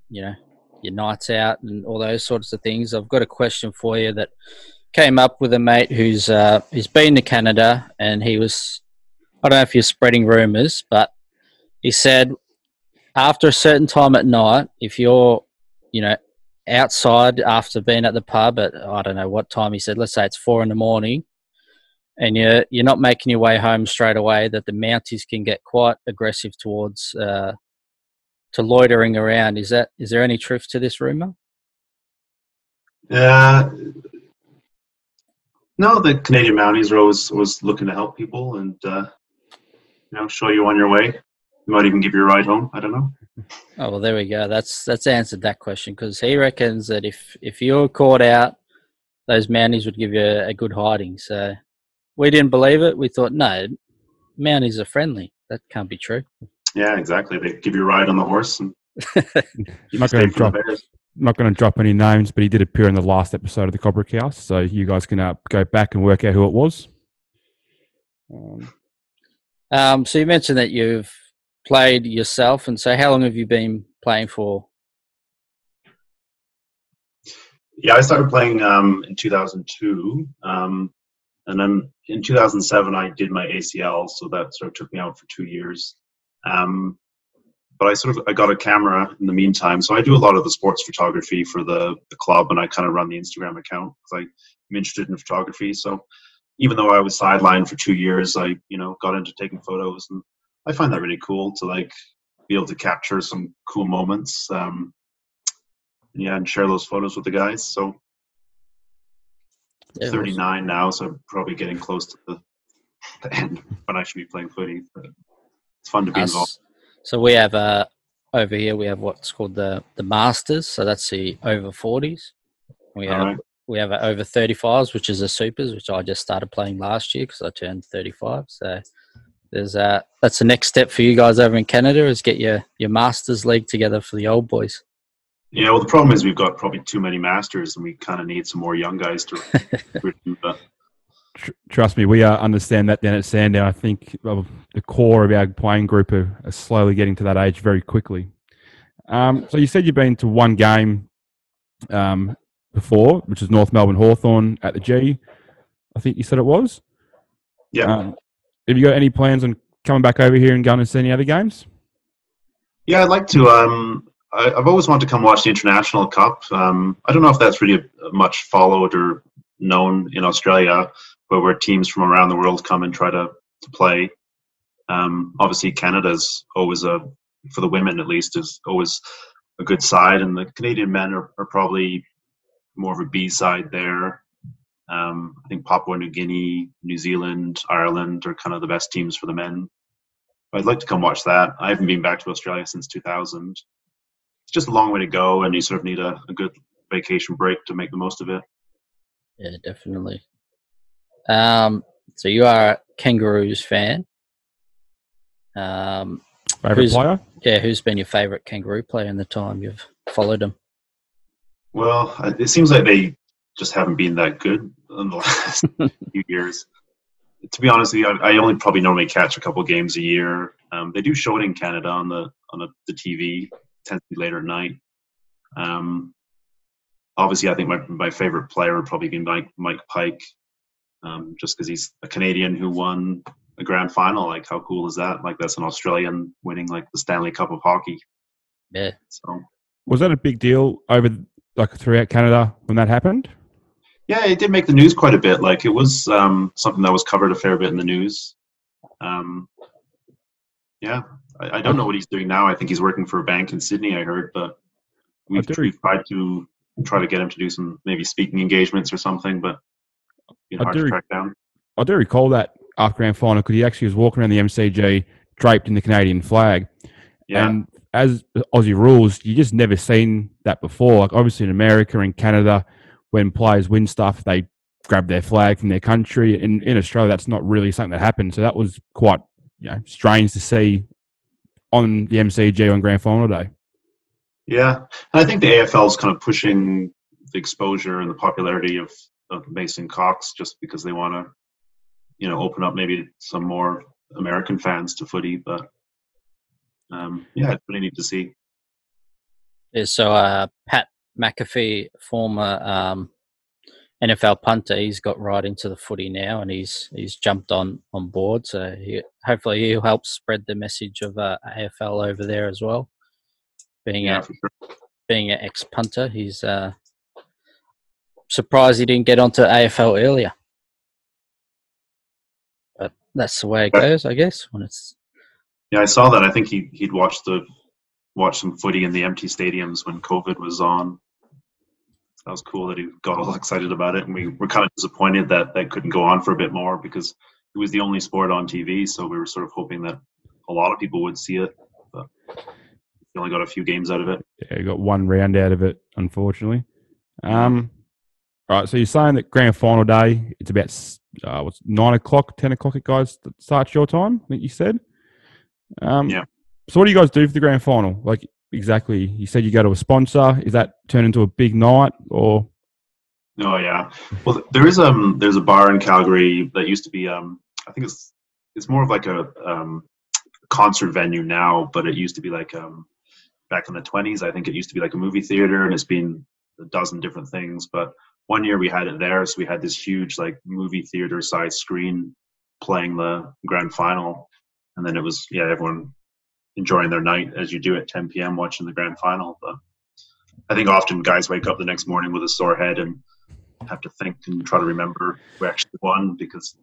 your nights out and all those sorts of things. I've got a question for you that came up with a mate who's been to Canada, and he was, I don't know if you're spreading rumours, but he said after a certain time at night, if you're outside after being at the pub at, I don't know what time he said, let's say it's 4 a.m. and you're not making your way home straight away, that the Mounties can get quite aggressive towards to loitering around. Is there any truth to this rumor? No, the Canadian Mounties are always looking to help people and show you on your way. You might even give you a ride home. I don't know. Oh, well, there we go. That's answered that question, because he reckons that if you're caught out, those Mounties would give you a good hiding. So we didn't believe it. We thought, no, Mounties are friendly. That can't be true. Yeah, exactly. They give you a ride on the horse. And not going to drop any names, but he did appear in the last episode of the Cobra House, so you guys can go back and work out who it was. So you mentioned that you've played yourself, and so how long have you been playing for? Yeah, I started playing in 2002, and then in 2007 I did my ACL, so that sort of took me out for 2 years. But I got a camera in the meantime, so I do a lot of the sports photography for the club, and I kind of run the Instagram account because I'm interested in photography. So even though I was sidelined for 2 years, I got into taking photos, and I find that really cool to be able to capture some cool moments, and share those photos with the guys. So Yeah, 39 now, so I'm probably getting close to the end when I should be playing footy. But it's fun to be involved. So we have over here we have what's called the Masters, so that's the over 40s. We have an over 35s, which is the Supers, which I just started playing last year because I turned 35. So there's that's the next step for you guys over in Canada, is get your Masters league together for the old boys. Yeah, well, the problem is we've got probably too many Masters, and we kind of need some more young guys to do that. Trust me, we understand that down at Sandown. I think the core of our playing group are slowly getting to that age very quickly. So you said you've been to one game before, which is North Melbourne Hawthorn at the G. I think you said it was? Yeah. Have you got any plans on coming back over here and going to see any other games? Yeah, I'd like to. I've always wanted to come watch the International Cup. I don't know if that's really much followed or known in Australia, but where teams from around the world come and try to play. Obviously, Canada's always for the women at least, is always a good side, and the Canadian men are probably more of a B side there. I think Papua New Guinea, New Zealand, Ireland are kind of the best teams for the men. But I'd like to come watch that. I haven't been back to Australia since 2000. It's just a long way to go, and you sort of need a good vacation break to make the most of it. Yeah, definitely. So you are a Kangaroos fan. Favorite player? Yeah, who's been your favorite Kangaroo player in the time you've followed them? Well, it seems like they just haven't been that good in the last few years. To be honest with you, I only probably normally catch a couple games a year. They do show it in Canada on the TV. Tends to be later at night. Obviously, I think my favorite player would probably be Mike Pike, just because he's a Canadian who won a grand final. Like, how cool is that? Like, that's an Australian winning like the Stanley Cup of hockey. Yeah. So, was that a big deal over like throughout Canada when that happened? Yeah, it did make the news quite a bit. Like, it was something that was covered a fair bit in the news. Yeah. I don't know what he's doing now. I think he's working for a bank in Sydney, I heard, but we've tried to get him to do some maybe speaking engagements or something, but hard to track down. I do recall that after grand final, because he actually was walking around the MCG draped in the Canadian flag. Yeah. And as Aussie rules, you just never seen that before. Like, obviously in America and Canada, when players win stuff, they grab their flag from their country. In Australia, that's not really something that happened. So that was quite strange to see on the MCG on grand final day. Yeah. And I think the AFL is kind of pushing the exposure and the popularity of Mason Cox, just because they want to, open up maybe some more American fans to footy. But it's really neat to see. Yeah, so Pat McAfee, former NFL punter, he's got right into the footy now, and he's jumped on board. So hopefully he'll help spread the message of AFL over there as well. Being an ex-punter, he's surprised he didn't get onto AFL earlier. But that's the way it goes, I guess. Yeah, I saw that. I think he'd watched some footy in the empty stadiums when COVID was on. That was cool that he got all excited about it, and we were kind of disappointed that that couldn't go on for a bit more, because it was the only sport on TV, so we were sort of hoping that a lot of people would see it, but we only got a few games out of it. Yeah, you got one round out of it, unfortunately. All right, so you're saying that grand final day, it's about 10 o'clock it guys starts your time, I think you said? Yeah. So what do you guys do for the grand final? Like, exactly. You said you go to a sponsor. Is that turned into a big night or? Oh yeah. Well, there's a bar in Calgary that used to be I think it's more of like a concert venue now, but it used to be like back in the 20s. I think it used to be like a movie theater, and it's been a dozen different things. But one year we had it there, so we had this huge like movie theater size screen playing the grand final, and then it was everyone enjoying their night as you do at 10 p.m. watching the grand final. But I think often guys wake up the next morning with a sore head and have to think and try to remember who actually won, because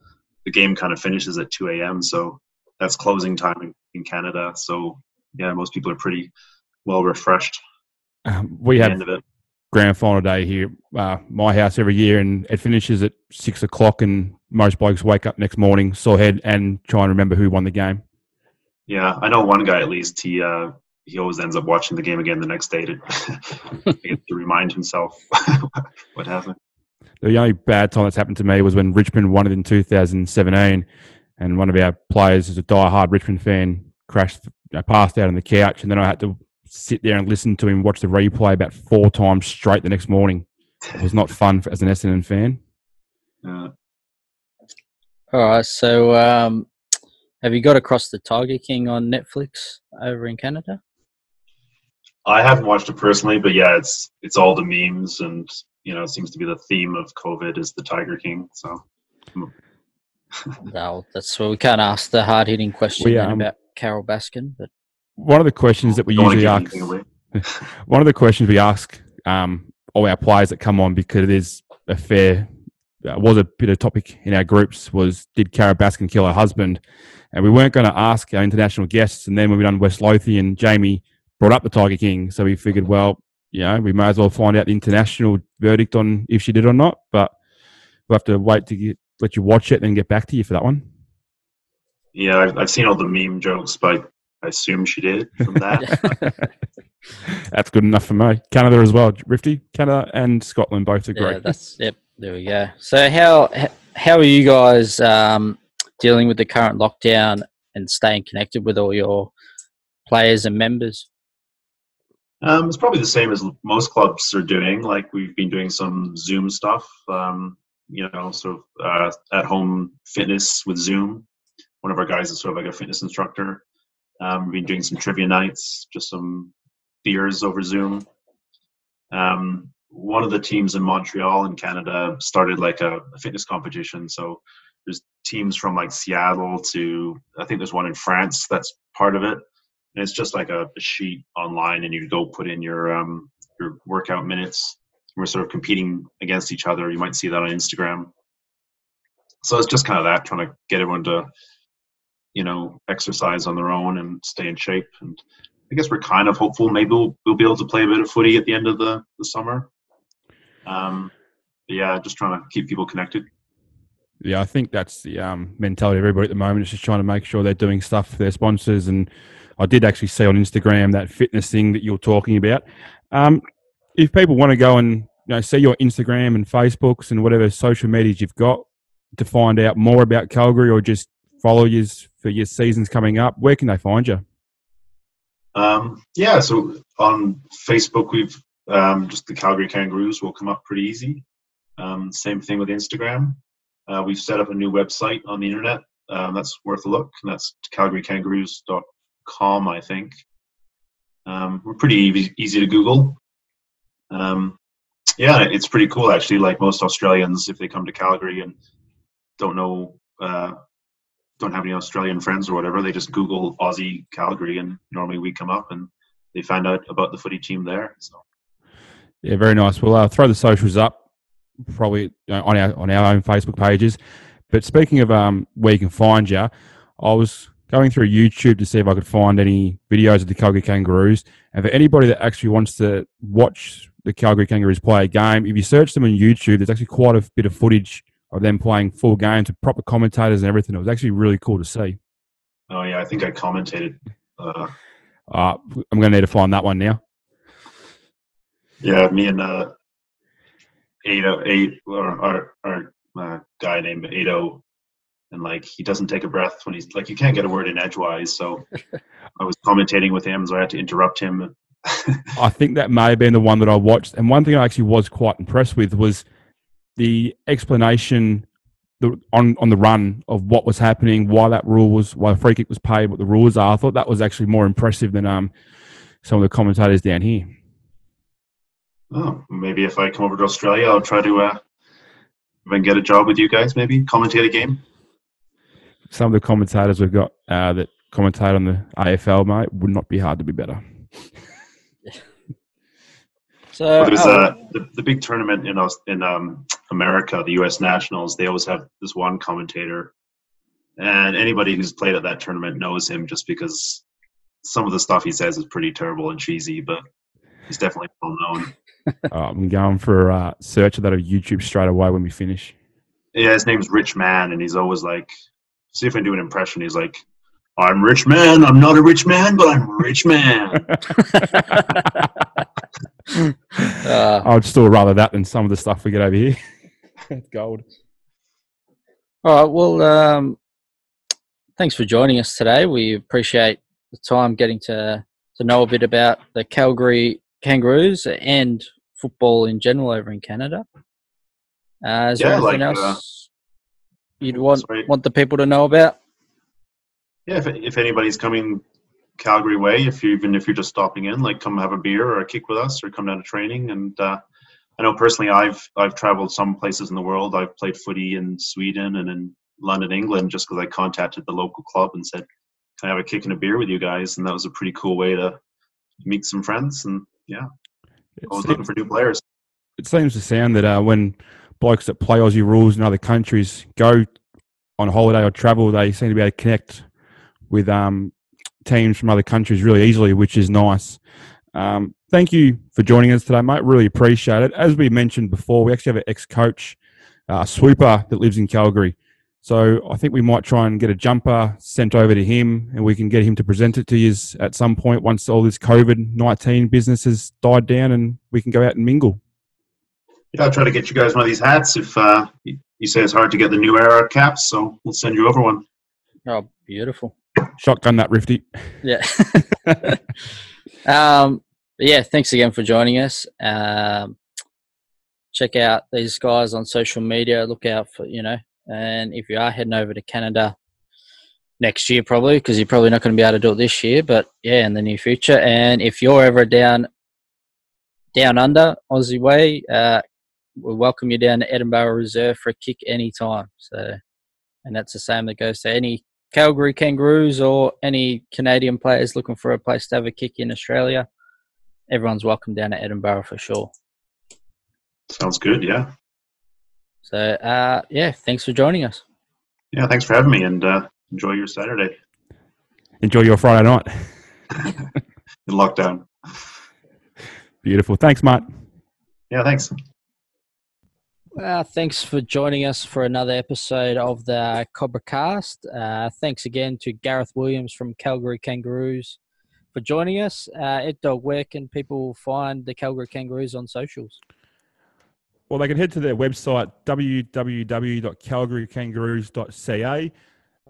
the game kind of finishes at 2 a.m. So that's closing time in Canada. So, yeah, most people are pretty well refreshed. We have grand final day here, my house every year, and it finishes at 6 o'clock, and most blokes wake up next morning sore head and try and remember who won the game. Yeah, I know one guy at least. He always ends up watching the game again the next day to remind himself what happened. The only bad time that's happened to me was when Richmond won it in 2017, and one of our players, who's a die-hard Richmond fan, crashed, passed out on the couch, and then I had to sit there and listen to him watch the replay about 4 times straight the next morning. It was not fun as an Essendon fan. All right, so have you got across the Tiger King on Netflix over in Canada? I haven't watched it personally, but yeah, it's all the memes, and you know, it seems to be the theme of COVID is the Tiger King. So, well, that's where we can't ask the hard-hitting question about Carol Baskin. But one of the questions that we usually ask, all our players that come on, because it is a fair, was a bit of topic in our groups, was did Carol Baskin kill her husband? And we weren't going to ask our international guests. And then when we done West Lothian, Jamie brought up the Tiger King, so we figured, well, you know, we may as well find out the international verdict on if she did or not, but we'll have to wait to let you watch it and get back to you for that one. Yeah, I've seen all the meme jokes, but I assume she did from that. That's good enough for me. Canada as well. Rifty, Canada and Scotland both are great. Yep, there we go. So how are you guys dealing with the current lockdown and staying connected with all your players and members? It's probably the same as most clubs are doing. Like, we've been doing some Zoom stuff, at-home fitness with Zoom. One of our guys is sort of like a fitness instructor. We've been doing some trivia nights, just some beers over Zoom. One of the teams in Montreal in Canada started like a fitness competition. So there's teams from like Seattle to, I think there's one in France that's part of it. And it's just like a sheet online, and you go put in your workout minutes. We're sort of competing against each other. You might see that on Instagram. So it's just kind of that, trying to get everyone to, you know, exercise on their own and stay in shape. And I guess we're kind of hopeful maybe we'll be able to play a bit of footy at the end of the summer. Just trying to keep people connected. Yeah, I think that's the mentality of everybody at the moment. It's just trying to make sure they're doing stuff for their sponsors. And I did actually see on Instagram that fitness thing that you're talking about. If people want to go and, you know, see your Instagram and Facebooks and whatever social medias you've got to find out more about Calgary, or just follow you for your seasons coming up, where can they find you? So on Facebook, we've just the Calgary Kangaroos will come up pretty easy. Same thing with Instagram. We've set up a new website on the internet. That's worth a look, and that's calgarykangaroos.com, I think. We're pretty easy to Google. It's pretty cool, actually. Like, most Australians, if they come to Calgary and don't have any Australian friends or whatever, they just Google Aussie Calgary, and normally we come up and they find out about the footy team there. So, yeah, very nice. We'll throw the socials up, probably on our own Facebook pages. But speaking of where you can find you, I was going through YouTube to see if I could find any videos of the Calgary Kangaroos. And for anybody that actually wants to watch the Calgary Kangaroos play a game, if you search them on YouTube, there's actually quite a bit of footage of them playing full games with proper commentators and everything. It was actually really cool to see. Oh, yeah, I think I commentated. I'm going to need to find that one now. Yeah, me and... our guy named Ado, and like, he doesn't take a breath when he's like, you can't get a word in edgewise. So I was commentating with him, so I had to interrupt him. I think that may have been the one that I watched. And one thing I actually was quite impressed with was the explanation on the run of what was happening, why a free kick was paid, what the rules are. I thought that was actually more impressive than some of the commentators down here. Oh, maybe if I come over to Australia, I'll try to even get a job with you guys, maybe commentate a game. Some of the commentators we've got that commentate on the AFL, mate, would not be hard to be better. The big tournament in America, the U.S. Nationals, they always have this one commentator, and anybody who's played at that tournament knows him just because some of the stuff he says is pretty terrible and cheesy, but He's definitely well known. I'm going for a search of that on YouTube straight away when we finish. Yeah, his name's Rich Man, and he's always like, see if I do an impression. He's like, I'm Rich Man. I'm not a rich man, but I'm Rich Man. I'd still rather that than some of the stuff we get over here. It's gold. All right, well, thanks for joining us today. We appreciate the time getting to know a bit about the Calgary Kangaroos and football in general over in Canada. Is there anything else you'd want the people to know about? Yeah, if anybody's coming Calgary way, if you're just stopping in, like, come have a beer or a kick with us, or come down to training. And I know personally, I've traveled some places in the world. I've played footy in Sweden and in London, England, just because I contacted the local club and said, "Can I have a kick and a beer with you guys?" And that was a pretty cool way to meet some friends. And yeah, always looking for new players. It seems to sound that when blokes that play Aussie rules in other countries go on holiday or travel, they seem to be able to connect with teams from other countries really easily, which is nice. Thank you for joining us today, mate. Really appreciate it. As we mentioned before, we actually have an ex-coach, Sweeper, that lives in Calgary. So I think we might try and get a jumper sent over to him, and we can get him to present it to you at some point once all this COVID-19 business has died down and we can go out and mingle. Yeah, I'll try to get you guys one of these hats. If you say it's hard to get the new era caps, so we'll send you over one. Oh, beautiful. Shotgun that, Rifty. Yeah. Yeah, thanks again for joining us. Check out these guys on social media. Look out for, and if you are heading over to Canada next year probably, because you're probably not going to be able to do it this year, but, yeah, in the near future. And if you're ever down under Aussie way, we'll welcome you down to Edinburgh Reserve for a kick anytime. So, and that's the same that goes to any Calgary Kangaroos or any Canadian players looking for a place to have a kick in Australia. Everyone's welcome down to Edinburgh for sure. Sounds good, yeah. So, thanks for joining us. Yeah, thanks for having me, and enjoy your Saturday. Enjoy your Friday night. In lockdown. Beautiful. Thanks, Matt. Yeah, thanks. Well, thanks for joining us for another episode of the Cobracast. Thanks again to Gareth Williams from Calgary Kangaroos for joining us. Ed Dog, where can people find the Calgary Kangaroos on socials? Well, they can head to their website, www.calgarykangaroos.ca.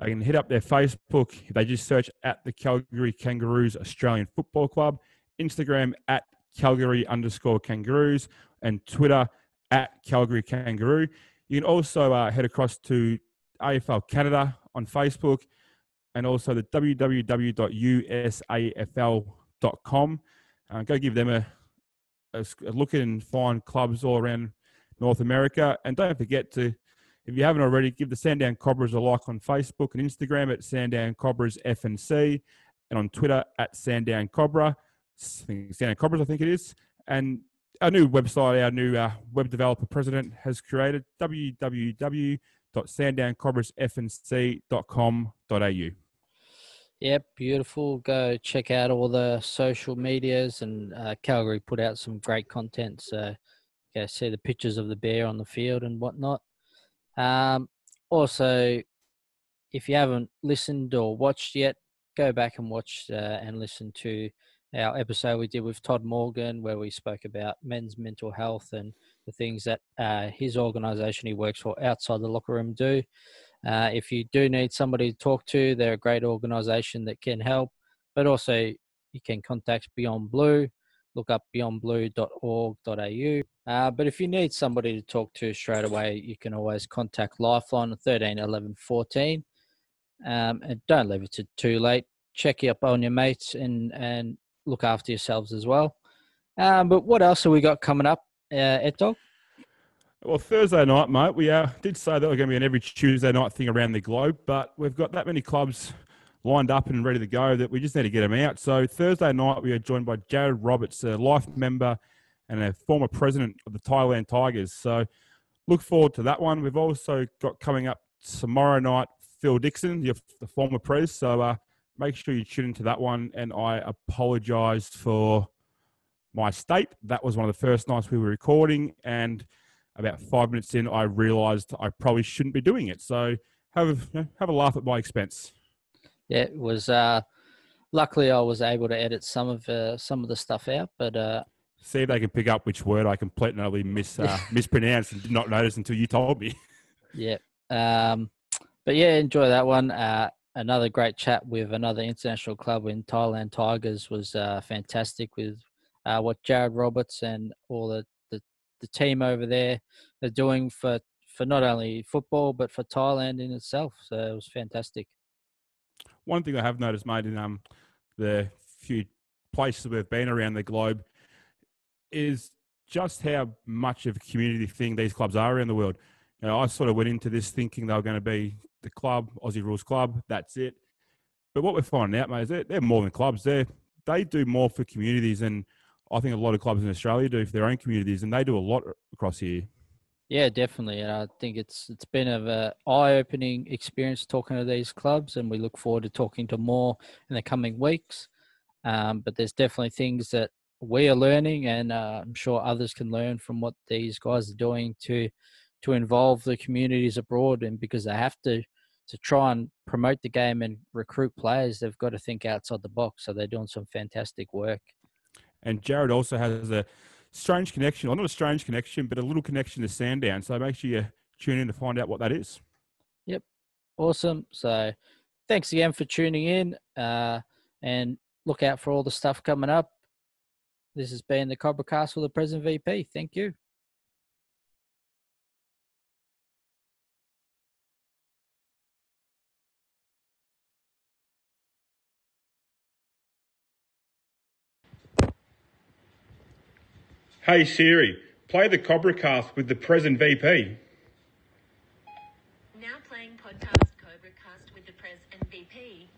They can hit up their Facebook. They just search at the Calgary Kangaroos Australian Football Club, Instagram at Calgary_Kangaroos, and Twitter at Calgary Kangaroo. You can also head across to AFL Canada on Facebook, and also the www.usafl.com. Go give them a look and find clubs all around North America. And don't forget to, if you haven't already, give the Sandown Cobras a like on Facebook and Instagram at Sandown Cobras FNC, and on Twitter at Sandown Cobra. Sandown Cobras, I think it is. And our new website, our new web developer president has created, www.sandowncobrasfnc.com.au. Yep, beautiful. Go check out all the social medias, and Calgary put out some great content. So go see the pictures of the bear on the field and whatnot. Also, if you haven't listened or watched yet, go back and watch and listen to our episode we did with Todd Morgan, where we spoke about men's mental health and the things that his organisation he works for outside the locker room do. If you do need somebody to talk to, they're a great organisation that can help, but also you can contact Beyond Blue. Look up beyondblue.org.au. But if you need somebody to talk to straight away, you can always contact Lifeline 13 11 14. And don't leave it too late. Check up on your mates and look after yourselves as well. But what else have we got coming up, Ed Dog? Well, Thursday night, mate, we did say that we're going to be an every Tuesday night thing around the globe, but we've got that many clubs lined up and ready to go that we just need to get them out. So Thursday night, we are joined by Jared Roberts, a life member and a former president of the Thailand Tigers. So look forward to that one. We've also got coming up tomorrow night, Phil Dixon, the former prez. So, make sure you tune into that one, and I apologise for my state. That was one of the first nights we were recording, and about 5 minutes in, I realised I probably shouldn't be doing it. So have a laugh at my expense. Yeah, it was. Luckily, I was able to edit some of the stuff out, but see if they can pick up which word I completely mispronounced and did not notice until you told me. Yeah, but yeah, enjoy that one. Another great chat with another international club in Thailand Tigers was fantastic with what Jared Roberts and all the team over there are doing for not only football but for Thailand in itself. So it was fantastic. One thing I have noticed, mate, in the few places we've been around the globe is just how much of a community thing these clubs are around the world. You know, I sort of went into this thinking they were going to be the club, Aussie Rules Club, that's it. But what we're finding out, mate, is they're more than clubs. They do more for communities, and I think a lot of clubs in Australia do for their own communities, and they do a lot across here. Yeah, definitely. And I think it's been an eye-opening experience talking to these clubs, and we look forward to talking to more in the coming weeks. But there's definitely things that we are learning, and I'm sure others can learn from what these guys are doing to involve the communities abroad. And because they have to try and promote the game and recruit players, they've got to think outside the box. So they're doing some fantastic work. And Jared also has a strange connection, or not a strange connection, but a little connection to Sandown. So make sure you tune in to find out what that is. Yep. Awesome. So thanks again for tuning in, and look out for all the stuff coming up. This has been the Cobra Cast with the Present VP. Thank you. Hey Siri, play the Cobra Cast with the Present VP. Now playing podcast Cobra Cast with the Present VP.